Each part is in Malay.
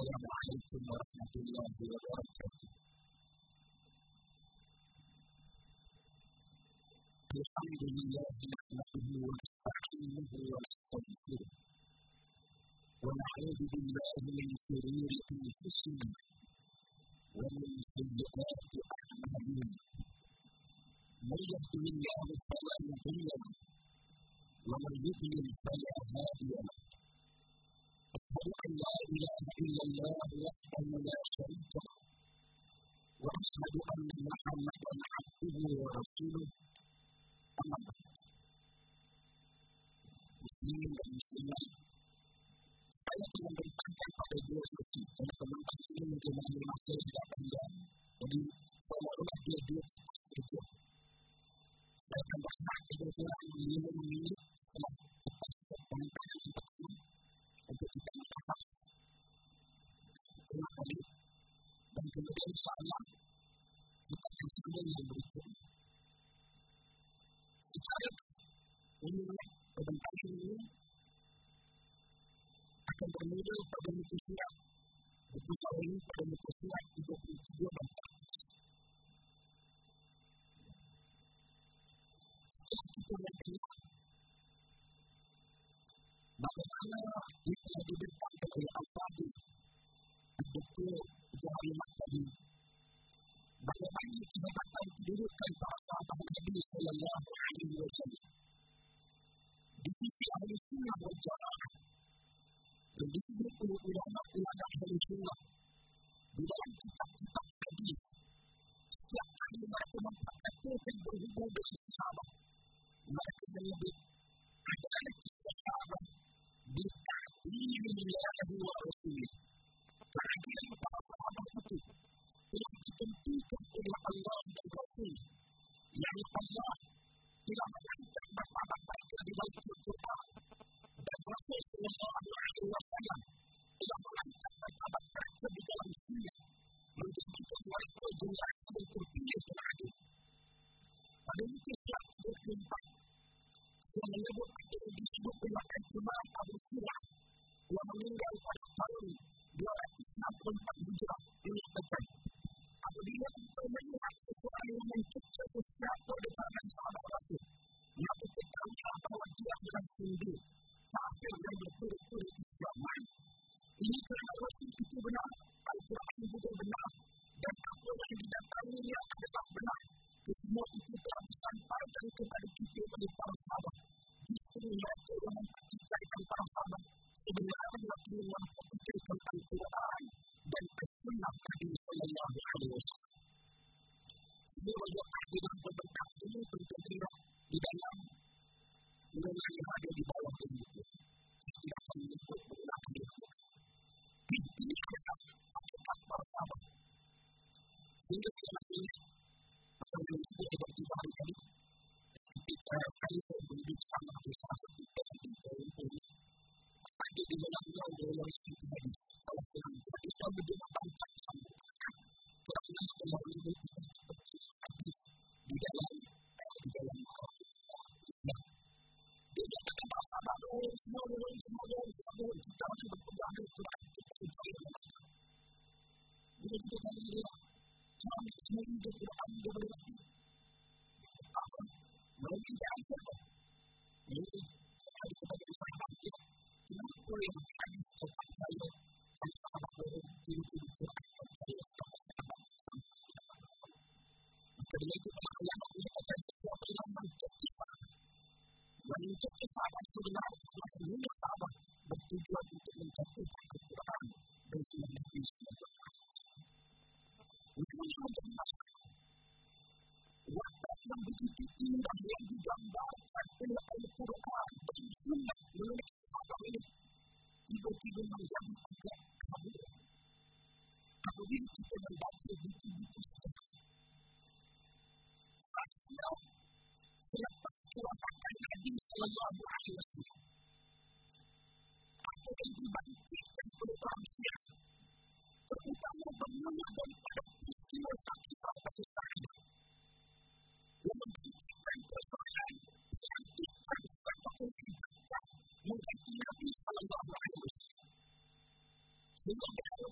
Assalamualaikum warahmatullahi wabarakatuh. Alhamdulillahi nahmaduhu wa nasta'inuhu wa nastaghfiruh. Wa na'udzu billahi min shururi anfusina wa min sayyi'ati a'malina. Man yahdihillahu fala mudilla lahu wa man yudlil fala hadiya lahu. أشهد أن لا إله إلا الله وحده لا شريك له وأشهد أن محمدا عبده ورسوله أما بعد مسلمين ومسلمات saya telah bertanya pada dua sesi kerana teman-teman ini mungkin mengambil masa tidak panjang jadi seolah-olah dia dua sesi saya akan bahas kira-kiraan 5 minit setelah kita untuk kita mencatat ulang balik dan kemudian insyaAllah kita akan sambung yang berikut bicara mengenai perbentangan ini akan bermula pada muka surat ini pada muka surat 32 dan 4 setelah kita mencatat bagaimana kita telah dibentangkan oleh Al-Fadhi Dr. Jahari Maktadi bagaimana kehebatan kedudukan para sahabat Nabi Sallallahu Alaihi Wasallam di sisi ahli sunnah wal jamaah dan di sisi ulama-ulama ahli sunnah di dalam kitab-kitab hadis setiap kali mereka memperkatakan berhubung dengan sahabat mereka menyebut adalah sahabat billahi wa rasulih. Keadilan para sahabat itu telah ditentukan oleh Allah dan Rasul. Yakni Allah telah mengangkat martabat mereka di dalam Al-Quran dan Rasul sallallahu alaihi wasallam telah mengangkat martabat mereka di dalam Sunnah menjadikan mereka generasi yang terpilih dan adil. Pada muka surat 24 yang menyebut yang disebut dengan Al-Quran Abu Sirah yang meninggal pada tahun 264 Hijrah ini betul. Apabila kita melihat seseorang yang mencipta sesuatu daripada sahabat Rasul, maka kita lihat bahawa dia adalah sendiri, kafir dan berpura-pura Islam. Ini kerana Rasul itu benar, Al-Quran juga benar, dan apa yang didatanginya adalah benar. Kesemua itu telah disampaikan kepada kita oleh para sahabat. Justru mereka yang mempercayai para sahabat sebenarnya kini memperhatikan Al-Quran dan Sunnah Nabi Sallallahu Alaihi Wasallam. Ini wajah keadilan berbentak ini berbentak di dalam nilai yang ada di bawah ini. Ia akan menyebut berulang di dalam. Ini adalah hakikat para sahabat. Sehingga kita masih ingat akan menjadi tiba-tiba hari ini ketika kali saya berbicara bersama kita di dalam ini. Jadi di dalam nilai-nilai sekitar kalau kita berdebat tentang kerana kalau ini seperti hadis di dalam Islam. Jadi kita berdebat tentang semua kita akan berpegang dengan Quran kita percaya. Jadi kita cari dia yang menjadi Quran daripada itu. Apa? Mereka jangan lupa. Ini ada sebagai sahabat kita. Kenapa yang hadis tentang saya dan sahabat orang kiri-kiri Quran dan saya sahabat sahabat kerana itu para ulama menyatakan sesuatu yang mencaci sahabat sebenarnya menurut sahabat bertujuan untuk mencaci Al-Quran dan Sunnah Nabi Muhammad ini menjadi masalah waktu yang begitu indah yang digambarkan oleh Al-Quran dan Sunnah menurut tiba-tiba menjadi agak kabur. Apabila kita membaca buku-buku sejarah, pastilah selepas kewafatan Nabi Sallallahu Alaihi Wasallam, apa yang dibangkitkan oleh manusia, terutama bermula daripada peristiwa sakitah pada sahabat, yang membangkitkan persoalan yang tidak dapat dihidupkan. Menjadi Nabi Sallallahu Alaihi Wasallam. Tetapi di sana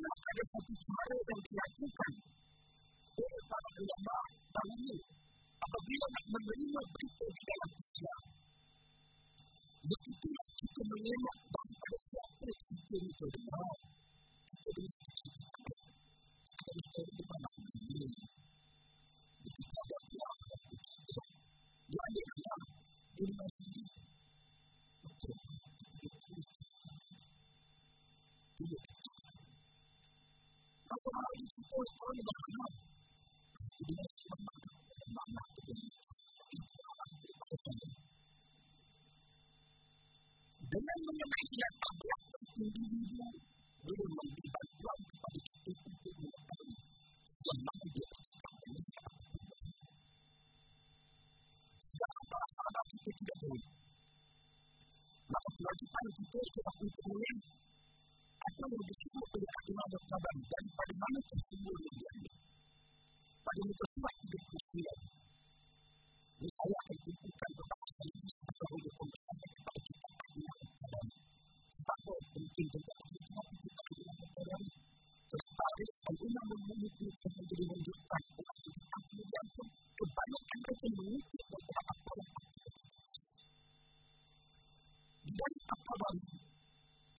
ada satu cara yang dilakukan ulama dahulu apabila nak menerima berita di dalam Islam. Begitulah kita mengelak daripada siapa cerita itu benar. Kita boleh cerita itu. Kita beritahu di mana ini. Kita ada yang berkata. Dia ada yang berkata. Dengan menyebabkan adat individu belum memberi bantuan kepada kita untuk mengetahui yang mana dia bercakap. Sejak antara-antara kita tidak boleh. Maka kewajipan kita ialah untuk melihat apa yang disebut oleh akibat berkabar dan pada mana tersebut yang diambil. Pada muka surat 39, saya akan tunjukkan beberapa ini sebagai pembesaran kepada kita. Mungkin tentang kita dengan orang tertarik dengan memiliki menjadi menunjukkan orang yang kemudian pun kebanyakan akan mengikut daripada apa yang dari apa baru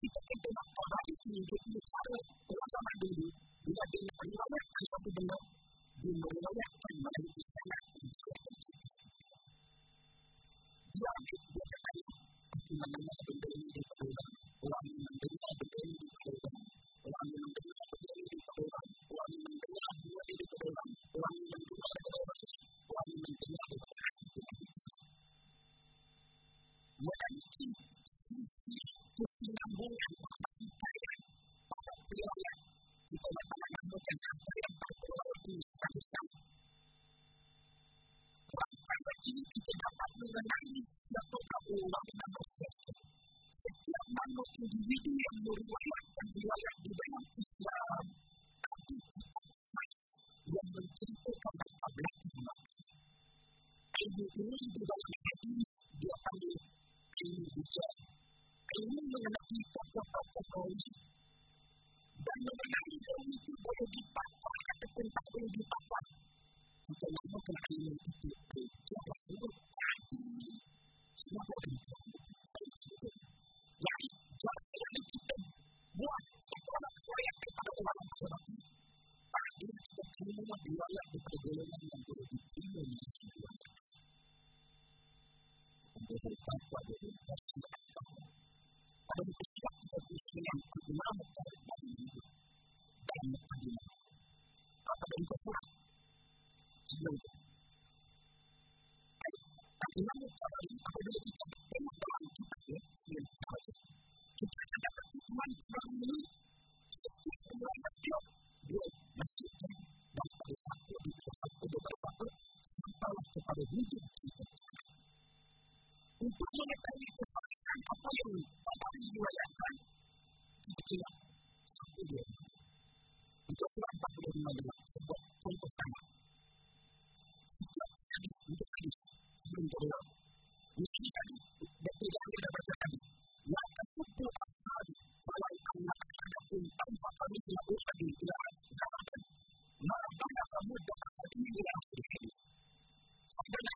kita kena orang itu menjadi cara orang zaman dulu bila dia meriwayatkan satu benda dia meriwayatkan melalui sanad dia ambil dia kata mengenai benda ini daripada orang. Orang yang mendengar berdiri daripada orang. Orang yang mendengar berdiri daripada orang. Orang yang mendengar berdiri daripada orang. Orang yang mendengar daripada orang. Orang yang mendengar daripada orang. Memiliki sisi kesinambungan pada hidayah, pada perilayan. Kita dapat menambahkan apa yang terlalu di Pakistan. Pada ini kita dapat mengenai satu orang yang bersesuai. Setiap makhluk individu yang meriwayatkan riwayat di dalam Islam ada kitab yang menceritakan tentang belakang. Ilmu ini di dalam hadis dia panggil ilmu hujah. Ilmu mengenai tokoh-tokoh kaum dan mengenai kaum itu boleh dipatah ataupun tak boleh dipatah. Kita namakan ilmu itu sejarah hidup. Sejarah hidup. Jadi, jangan yang kita buat orang koyak kepada orang sebab itu. Tadi kita terima riwayat daripada golongan yang boleh diterima di sini. Untuk berkata pada masyarakat pada masyarakat yang terkenal dari hidup dan mencari apa dari kesurat sebelum itu. Tapi, apabila kita bertemu dalam kitab yang kita akan dapat hukuman baru ini setiap pemerintah dia masukkan daripada satu di satu daripada satu sampai kepada hidup kita untuk mengetahui kesaksian apa yang dapat diwayatkan kita satu dia untuk surat 45 adalah sebuah contoh sama setiap hadis untuk hadis sebelum terlalu mesti tadi dan tidak ada baca tadi yang terkumpul asal walau anak adapun tanpa kami tidak usah diintilakan maka banyak kamu dapat diri yang sedih. Sebenarnya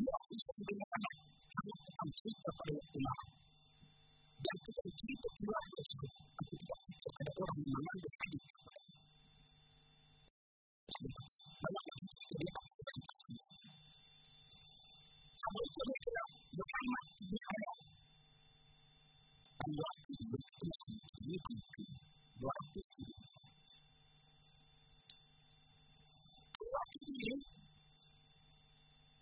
dia bisa sebenarnya hanya akan cerita pada ulama dan kita cerita keluar tersebut. Ada orang yang mengambil hadis banyak yang terlihat kalau itu dia kira Muhammad bin Ayat Allah itu berkata ini berkata 200 Allah itu dia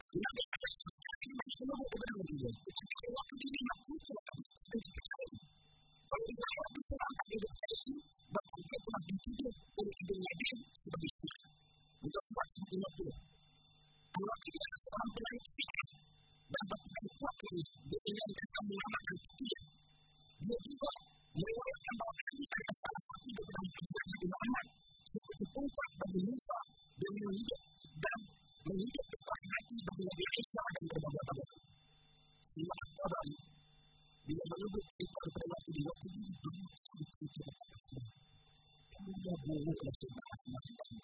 dia berkata yang menunggu kepada dia ketika waktu ini aku akan berkata oleh masyarakat Islam tak hidup ini bahkan dia telah dituduh oleh ibunya dia sebagai syirah untuk sebab sebetulnya itu Allah tidak ada seorang berlaku syirah dan bahkan kuat ini diinginkan Muhammad al-Fatih dia juga mewariskan bahwa ini adalah salah satu daripada kisah Nabi Muhammad seperti puncak bagi Musa dan hidup dan menghidup depan hati bagi Nabi Isa dan berbagai-bagai ini adalah bila menyebut cerita berlaku di waktu ini, dunia cerita berlaku. Dunia boleh berlaku dan berlaku.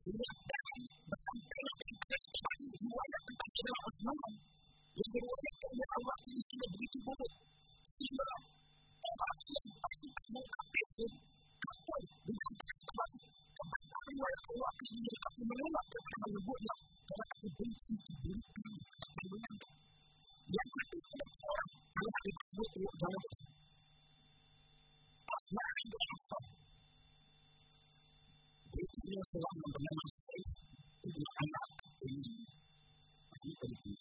Dunia dan bersampai dan kerajaan ini diwayak tentang Syedah Osman. Yang diwayakkan oleh Allah ini sudah begitu buruk. Sehingga orang yang paling mengapaikan kapal dengan kerajaan. Kepada riwayat Allah ini, aku menolak kerana menyebutnya. Kerana aku benci keburukan dan menangkan. Yang mati oleh orang yang disebut oleh Allah. Asma'ah bin Hassan. Dia seorang yang bernama Sa'id bin Anas ini. Ini penting.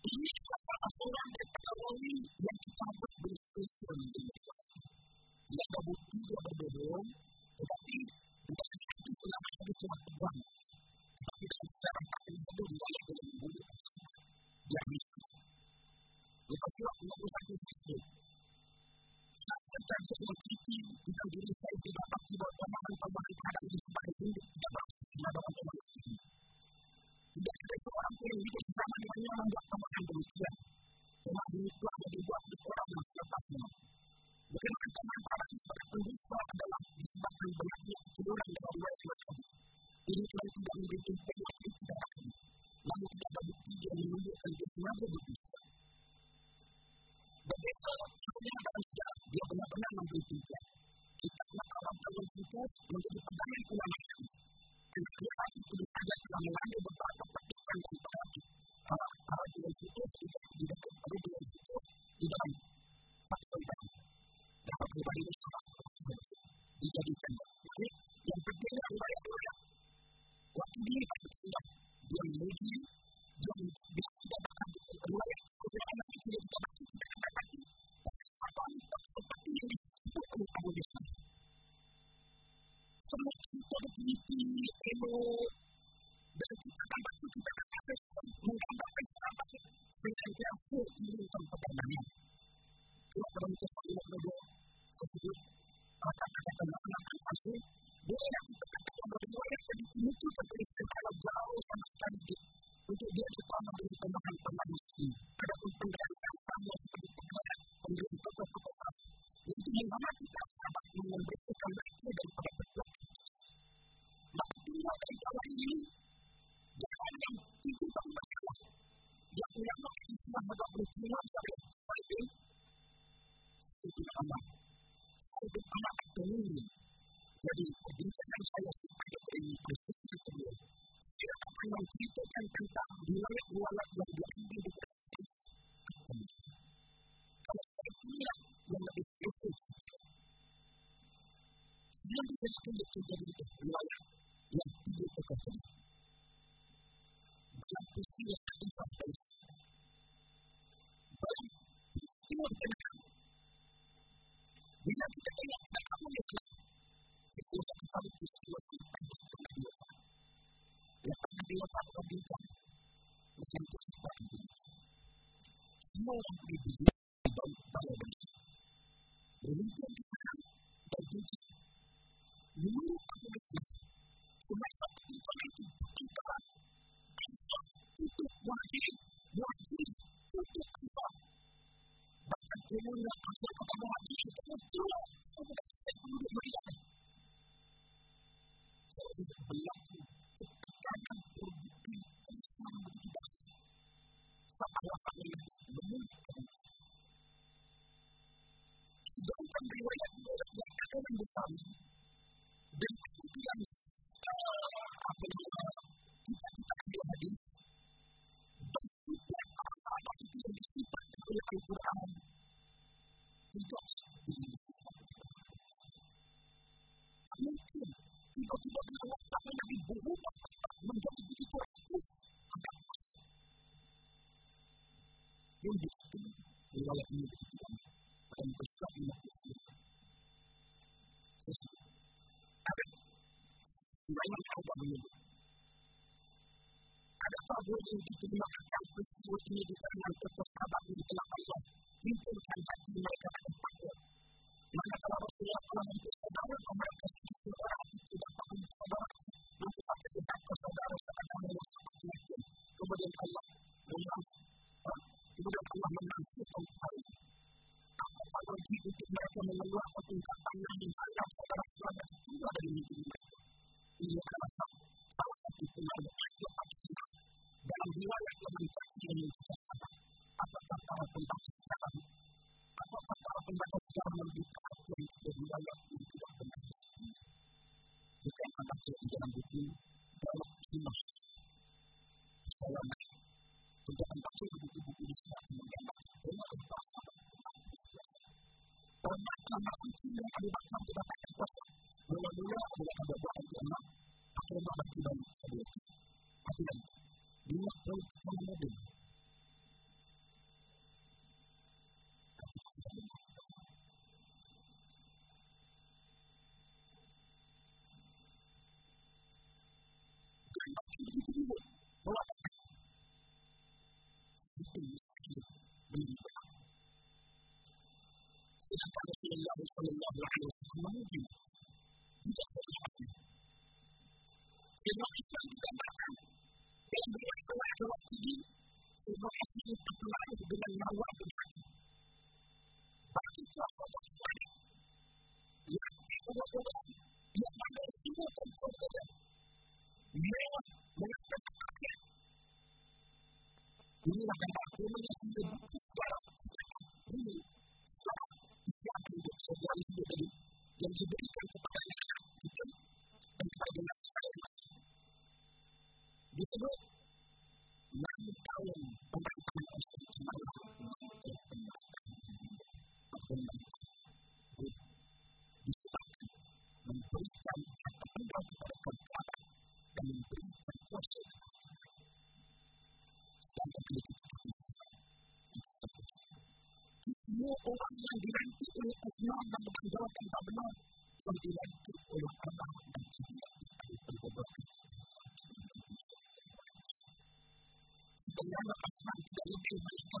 Ini adalah seorang diketahui yang kita berselisih dengan dia. Dia ada bukti, dia ada bodoh, tetapi bukan itu ulama itu cuma tegang. Tetapi dalam sejarah takdir itu dia yang lebih buruk. Dia miskin. Lepas itu aku mengusahakan sesuatu. Hasil kerja yang tinggi bukan diri saya tidak bagi bertambah-tambah terhadap diri sebagai hidup tidak berarti tidak bertambah tinggi. Tidak ada seorang pun yang hidup bersama dengannya membuat tambahan demikian. Memang demikian yang dibuat oleh orang yang selepasnya. Berkenaan antara sebagai pendusta adalah disebabkan beratnya keturunan dengan dua-dua. Ini telah tidak memiliki penyakit secara asli. Namun tidak ada bukti yang menunjukkan dia sengaja berdusta. Berbeza, hanya dalam sejarah dia benar-benar memberitahukan. Kita semua orang terluka menjadi pegawai ulama ini. Kekiraan itu disajar dalam mengandung beberapa petikan dan perhati. Para jenis itu tidak didekut pada jenis itu di dalam faktor dan dapat berbanding sama-sama dijadikan. Yang pentingnya aku ingin memperkenalkan. Ia berhentikan saya berdua. Jadi, kata-kata menggunakan hasil, dia yang kata-kata berdua yang itu tertuliskan kalau jauh sama sekali. Untuk dia kita memberi penuhan pengaruh ini. Ada pun penderaan sama seperti penderaan pemberi tokoh-tokoh. Itu di mana kita dapat membersihkan mereka daripada berbuat. Maka tinggal dari jalan ini, jalan yang itu bermasalah. Dia punya maksud Islam agak berkira dari baik. Itu anak. Saya anak penuhi. Jadi, perbincangan saya seperti ini persis itu dia. Dia akan menceritakan tentang wilayah-wilayah yang diambil di Palestin. Kalau saya inilah yang lebih serius. Sebelum itu, saya akan menjadi wilayah yang tidak berkata. Dalam posisi yang ada di Palestin. Dalam timur tengah. Bila kita tengok mereka Islam, kita akan tahu situasi tentang dia. Lepas Nabi Lepas berbincang Islam itu sebab itu semua orang berbincang dan bayar bincang berbincang bincang dan bincang menurut aku Islam semasa berbincang itu berbincang Islam tutup wajib tutup Islam bahkan kemudian aku akan wajib itu betul sebuah Islam menurut mereka saya tidak berlaku akan berbukti Islam bagi bangsa. Seolah-olah menunjukkan. Sedangkan riwayat-riwayat yang akan bersama dan kemudian kita ambil hadis bersifat apa-apa itu yang bersifat oleh Al-Quran tidak mungkin kita tidak berlaku tangan yang berubah menjadi begitu ratus akan masuk. Yang berarti wilayah ini berkira dan besar di manusia. Terus, ada silainan Allah menyebut. Ada fabul yang diterimakan peristiwa ini di tangan kepersahabat yang telah Allah himpunkan hati mereka akan takut. Maka kalau Rasulullah telah mempersaudara mereka seorang hati tidak tahu bersaudara maka sampai kita bersaudara seorang Allah seperti itu. Kemudian Allah menansukkan hal apa analogi untuk mereka mengeluarkan ungkapan yang dianggap saudara-saudara keluar dari negeri mereka. Ia adalah salah satu pengaruhan yang absah dalam riwayat yang mencari yang mencari apakah para pembaca sejarah apakah para pembaca sejarah lebih perhatian dari riwayat yang tidak benar. Kita akan baca di dalam buku Dalam Kimas Salaman. Kita akan baca buku-buku Islam yang berkata perbuatan kunci yang ada dalam kebaikan kuasa mula-mula adalah perbuatan yang akhirnya berkembang kepada akhirnya dengan perbuatan model orang yang dilantik oleh Allah dan menjawabkan tak benar yang dilantik oleh Allah dan dilantik oleh perbuatan sebenarnya Allah tidak lebih baik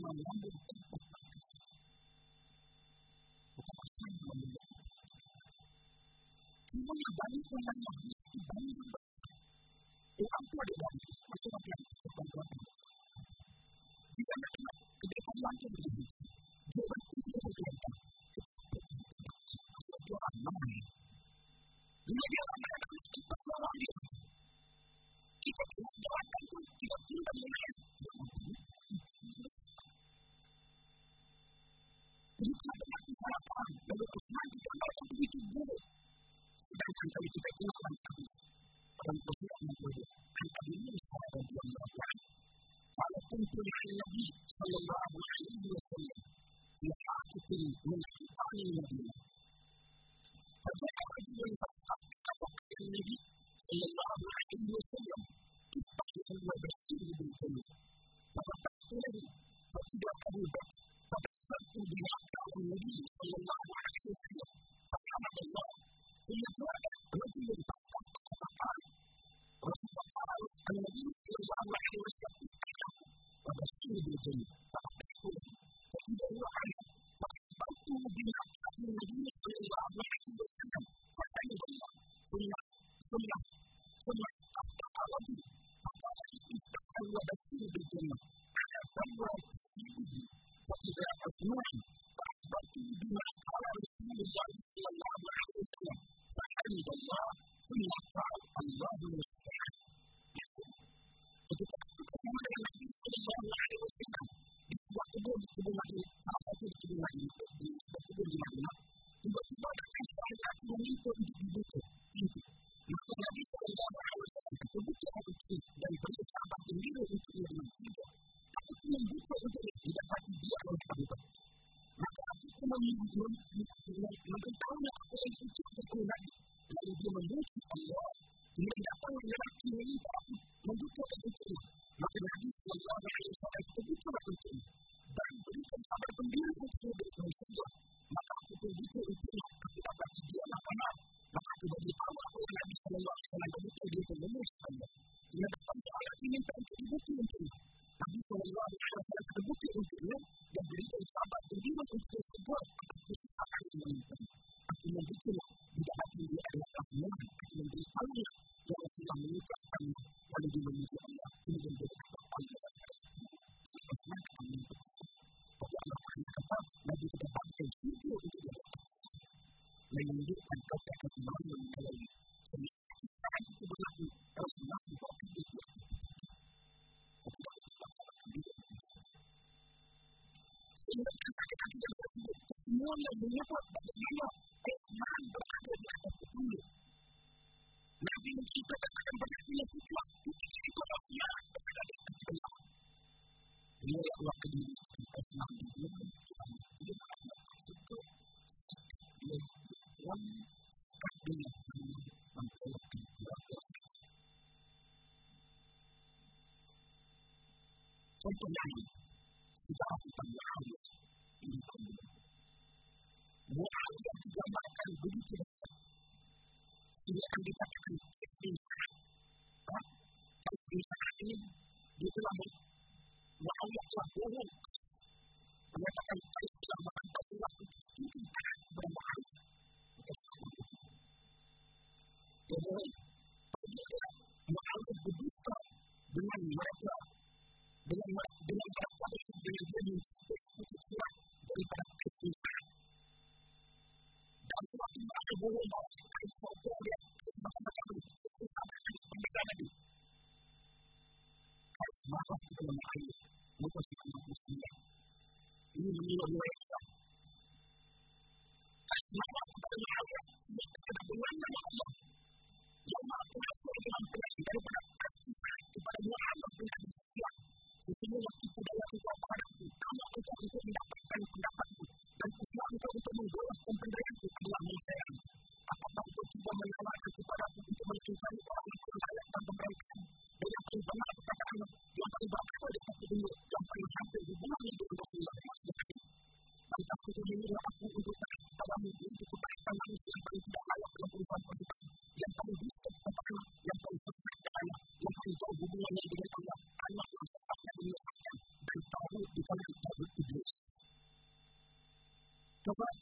Yang paling jauh hubungannya dengan Allah, Allah yang sesatnya menyesatkan dan tahu di kalangan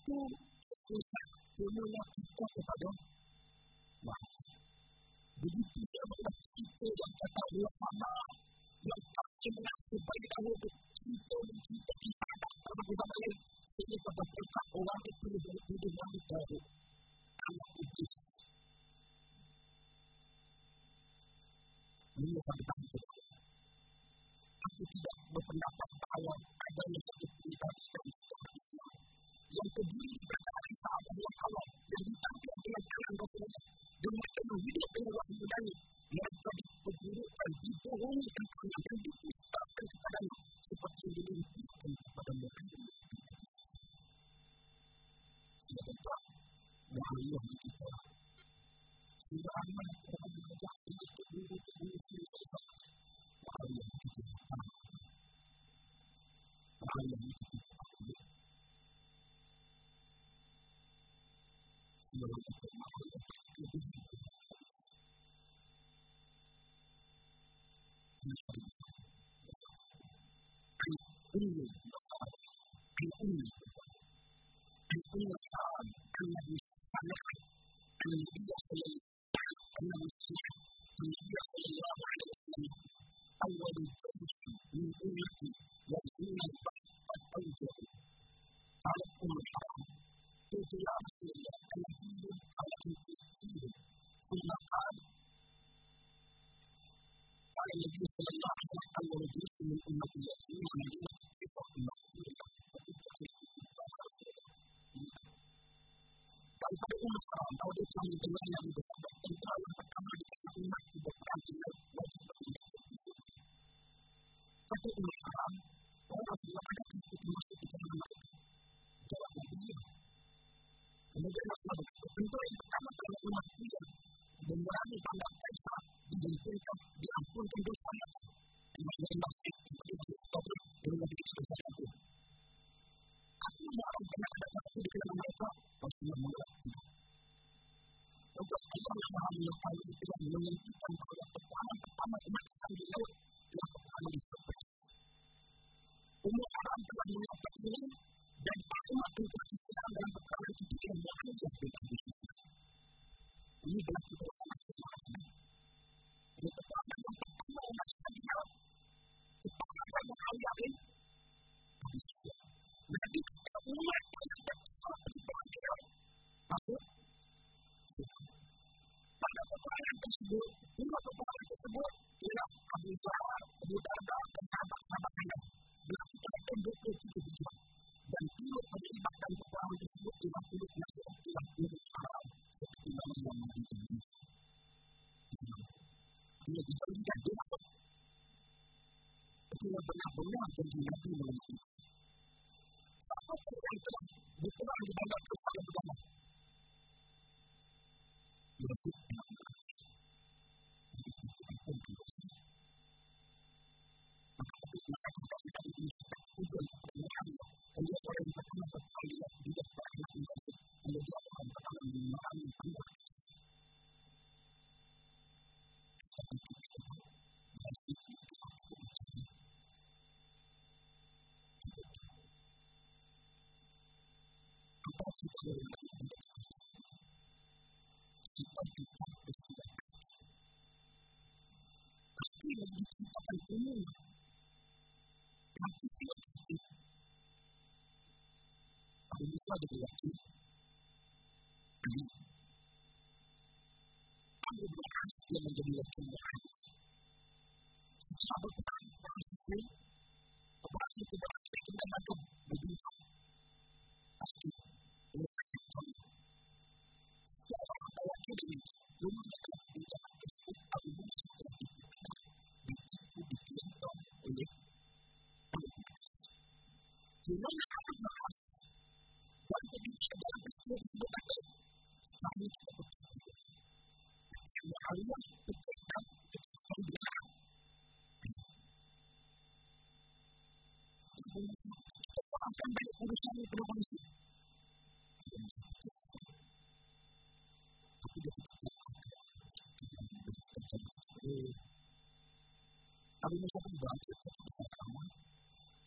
itu susah menyelamatkan kepada Allah. Begitu dia mengenai cerita yang kata ulama yang kami menasib bagi kamu untuk cerita mencerita kisah dan perbuatan lain. Ini kebetulan orang itu hidup yang baru. Anak iblis. Ini yang kami tahu. Aku tidak berpendapat bahwa adanya satu pribadi dari sejarah Islam yang terdiri daripada kisah Allah yang ditampilkan dengan tangan Rasulullah dengan penuh hidup dengan wahyu Yunani yang tadi perburukan dibohongi tentangnya dan dipustakan kepadanya seperti yang dilimpikan kepada mereka. Tidak dapat bahaya kita sehingga amat dapat mengajak ini terburu-buru sisa bahaya kita bahaya kita bahaya kita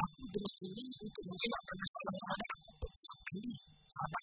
Aku dengan ini untuk mengelakkan masalah yang ada aku untuk sendiri. Apa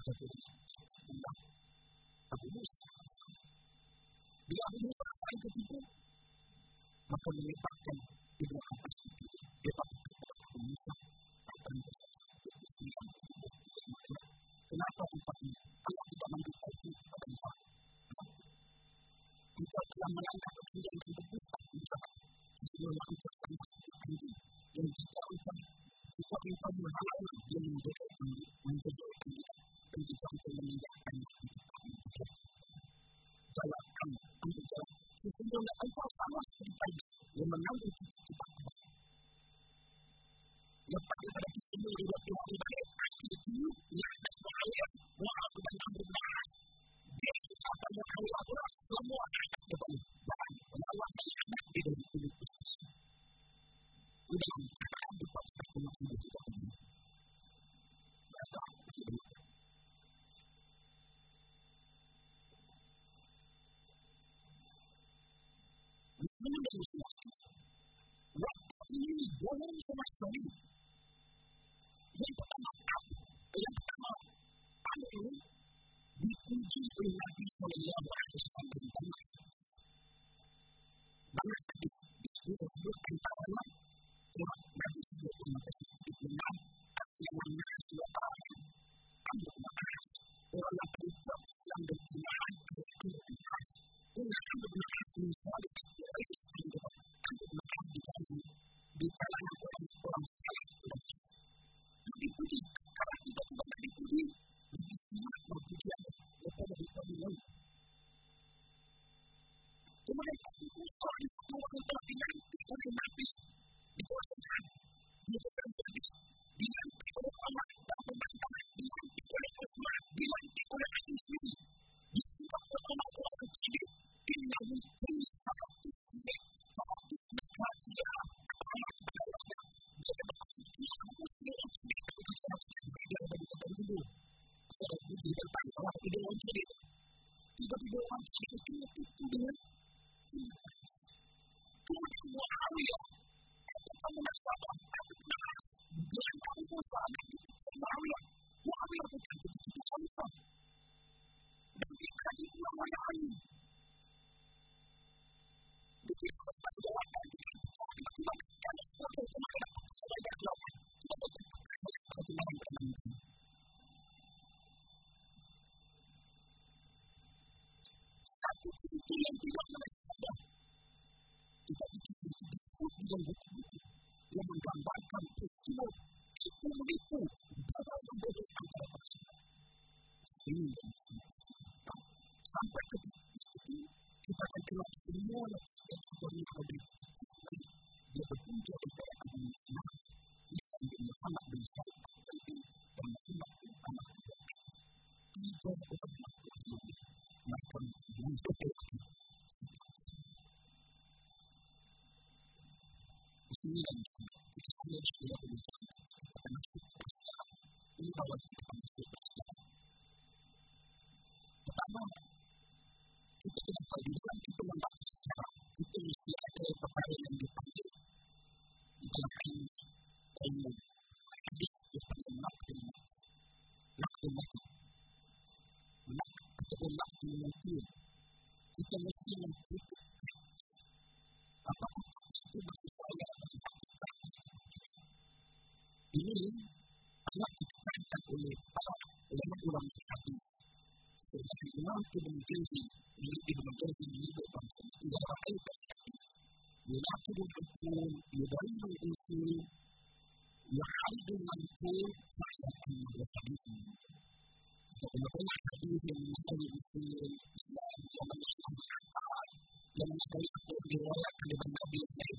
Bila Abu Musa saling tertipu, maka menyebabkan keduaan tersebut. Dia patut kepada Abu Musa akan bersedia kenapa tetapi Allah tidak mendukung kepada Musa. Kita telah melangkah kepada yang terbesar Musa. Sesuatu yang tersebut yang kita akan jika kita menghalangi dia menjadi kini dan kita akan meninggalkan kita. Jalankan untuk sesungguhnya engkau sama seperti tadi yang mengambil kita kembali. Lepas daripada kisahnya dia telah dibalik akhirnya yang ada bahaya walau dan amrullah dia apa yang kami lakukan semua akan kembali dan Allah melihat di dalam hidup kita. Sudah akan dipaksa untuk kita kembali. Ini boleh sama sekali. Yang pertama, anak ini dipuji oleh Nabi Sallallahu Alaihi Wasallam. Banyak disebutkan dalam Quran Nabi Sallallahu Alaihi Wasallam. Yang mana sudah anak mana orang yang tidak Islam dan iman berkekuatan. Inilah anak mana misal Islam di kalangan orang Islam dipuji kerana tiba-tiba dipuji di sini berpujian kepada Tuhan yang kemudian Tuhan Islam telah dilantik oleh Nabi dikuasai dilantik oleh Allah dan pembantangan dilantik oleh Tuhan dilantik oleh Nabi sendiri disumpah oleh Allah Tuhan sendiri dengan Kristus sendiri Tuhan Islam tiba-tiba orang cerita semua itu dengan kemudian buat awal atau kamu nak sabar atau nak jangan kamu bosan dengan awal bukan begitu sahaja dan kita di bulan raya ini begitu kita berdoa dan kita akan berdoa semakin banyak lagi kita berdoa semakin banyak. Itu yang tidak melesetkan. Kita bikin disebut dengan buku-buku yang menggambarkan peristiwa tipu-menipu dalam membuat antara masyarakat. Sampai ketika itu, kita akan kelak semua cerita-cerita yang ada di sini. Dia berpunca kepada Abu Muslim, Islam bin Muhammad bin Salim Al-Qaidi dan Muhammad bin Ahmad Al-Qaidi. Tiga orang yang akan untuk itu. Ini yang kita lakukan. Ini bahawa kita lakukan. Pertama, kita tidak boleh kita membaca secara kita mesti ada perkara yang dipanggil dipanggil ilmu hadis dipanggil maklumat Allah menunjuk kita mesti menunjuk apa itu bersesuai dengan ini anak dikatakan oleh para ulama hadis seperti Imam Ibn Jauzi menyebutkan bahawa menakul al-qur'an yubayyin al-usul wa haddul manqul fa'atin al-hadis kepada hadis yang memiliki yang mengaitkan riwayat dengan Nabi Muhammad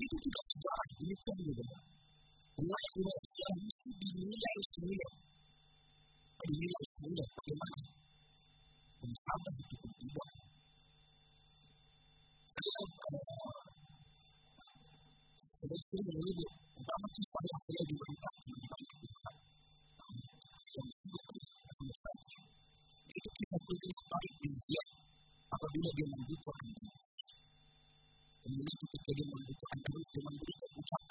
itu juga sejarah ini juga riwayat yang mesti dinilai semula bagaimana sahabat itu berbuat Rasul ini pertama kisah yang dia diberitakan di dalam kitab. Itu kisah terbaik dia apabila dia membuka. Kemudian ketika dia membuka, dia memberikan Tidak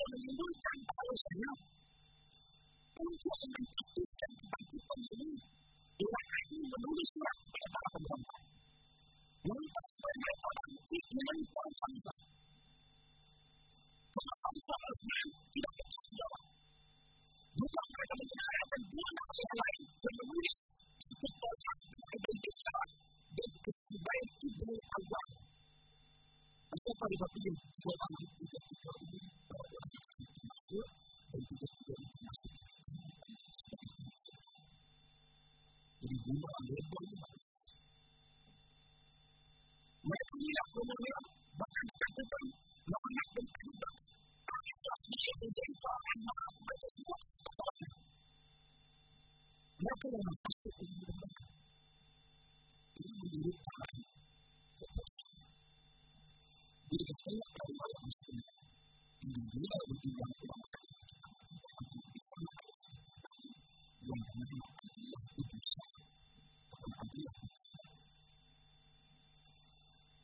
menimbulkan pahala. Tidak Osman tidak bertanggung. Bukan mereka menyarankan berbuat yang lain dan menulis itu tolak kebenaran dan kesebaran Ibnu Al-Wan. Asal pada waktu yang dua amal tiga tiga ini berada di sisi makhluk dan tiga tiga ini masih di bumi alam. Mereka tidak mengenal bahkan dikatakan laknat dan terlibat. Asas dia menjadi bahan maaf mereka semua kesempatan. Mereka yang masuk di dunia ini menurut Allah keputusan. Dia berkata dari Allah Muslim. Ini dia bagi yang kurang yang mengenal Allah keputusan.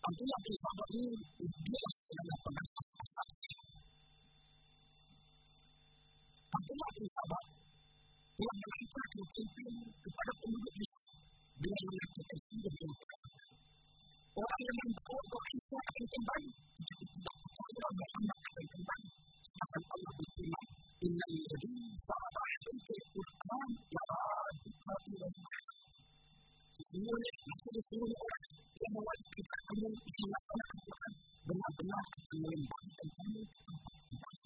Antara bersama ini dia adalah pengasas asas. Antara bersama yang melancar kemungkinan kepada penduduk Islam dengan melancarkan hidup yang baik. Orang yang mengkawal Islam akan kembali jika tidak percaya Muhammad akan kembali. Sedangkan Allah berfirman, Inna lillahi fa'alaihi al-Qur'an wa'adukatuhu. Sesungguhnya, maksudnya seluruh orang yang mewajibkan kamu melaksanakan Tuhan benar-benar akan melembangkan kamu ke tempat Tuhan.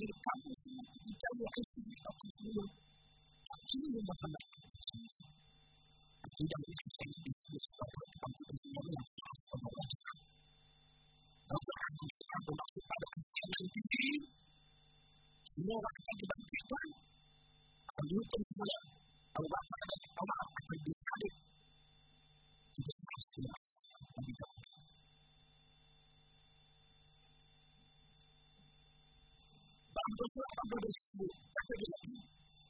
Jadi kamu semua percaya Islam atau semua kecil Muhammad kecil. Tidak menjadi bisnis sebagai kampung semua yang harus mewajibkan. Rasakan Islam bermaksud pada kesianan diri. Semua orang akan dibangkitkan. Akan dihukum semula. Allah akan disalib. Bangsa akan berdosa, tapi lagi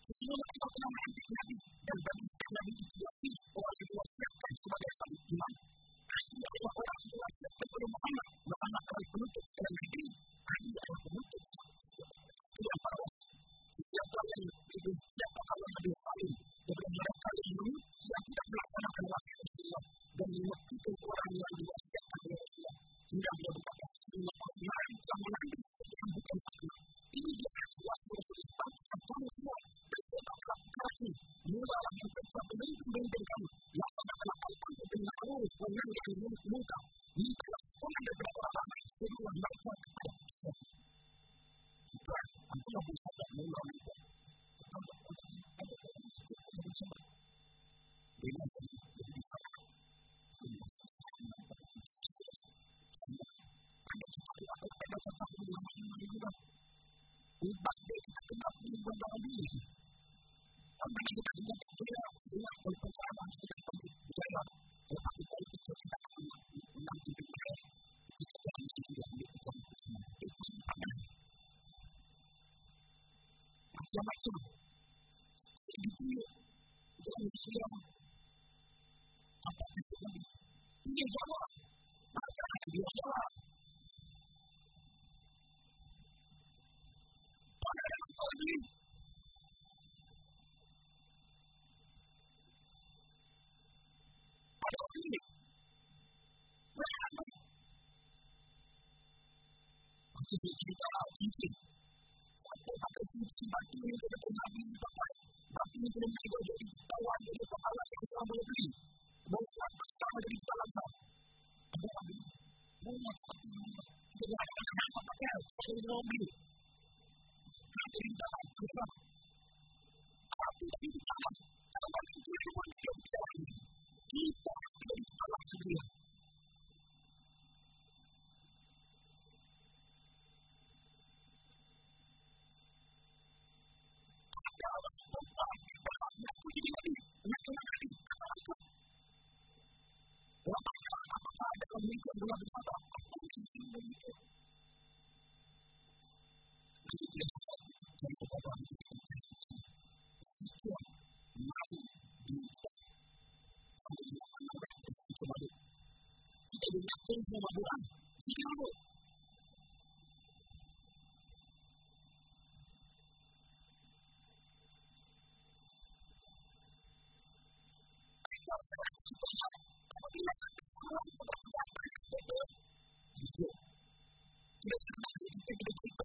sesungguhnya kita telah menanti Nabi dan bangsa Nabi dihiasi orang yang diwasiatkan sebagai salib iman. Ini adalah orang yang diwasiatkan oleh Muhammad, Muhammad adalah penutup dalam negeri, ini adalah penutup. Ia paras, siapa yang hidup, siapa yang lebih alim, dan mereka yang tidak melaksanakan wasiat Allah dan mengikuti orang yang diwasiatkan oleh Allah. Tidak berdosa, tidak berdosa, tidak menanti yang bukan Allah. Ini dia kuasa Rasulullah dan kamu semua bersama kami. Mulalah yang tetap berlindung kamu. Laksanakanlah al-Quran dengan arus dengan yang muka. Jika anda berdoa semua mereka kepada kita. Jika anda bersama mulalah mereka. Dengan Ibadai kita kenal dengan Nabi. Nabi kita kenal dengan percayaan kita percaya. Lepas kita ikut kita dengan kita kita jadi dengan kita dengan. Macam macam. Jadi dalam apa itu Nabi? Ia jawab. Macam apa dia jawab? Ini ada ini berapa? Jadi kita cincin satu pakai cincin batu ini kita kena beli pakai batu ini kena beli jadi kawan jadi kepala saya sudah boleh beli bukan bersama jadi kepala kau ada lagi banyak jadi ada apa pakai jadi orang beli. Tapi kita salah. Kalau kita cuma berdoa, kita akan salah sendiri. Ada orang berdoa, nak puji lagi, nak lagi, apa lagi? Orang ada orang minta doa bersama, apa lagi? Semua bulan, tiga bulan. Apabila orang berbuat baik, jujur, tidak pernah kita bercerita.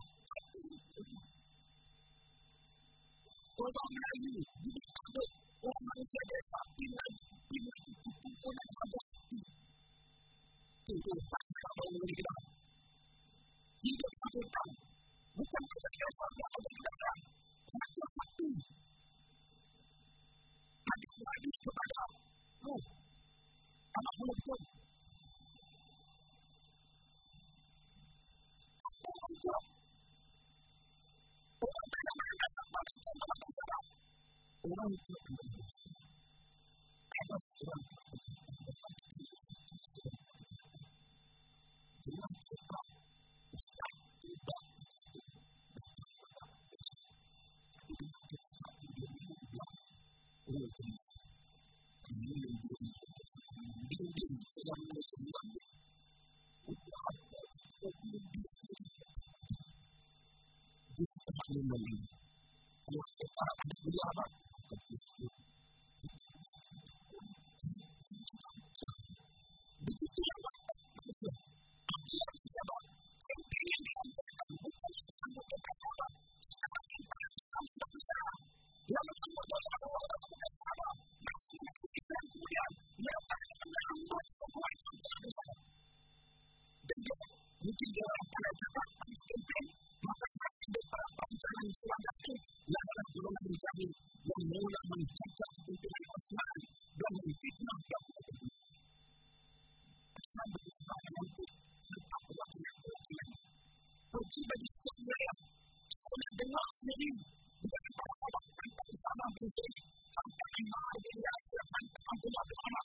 Thank you.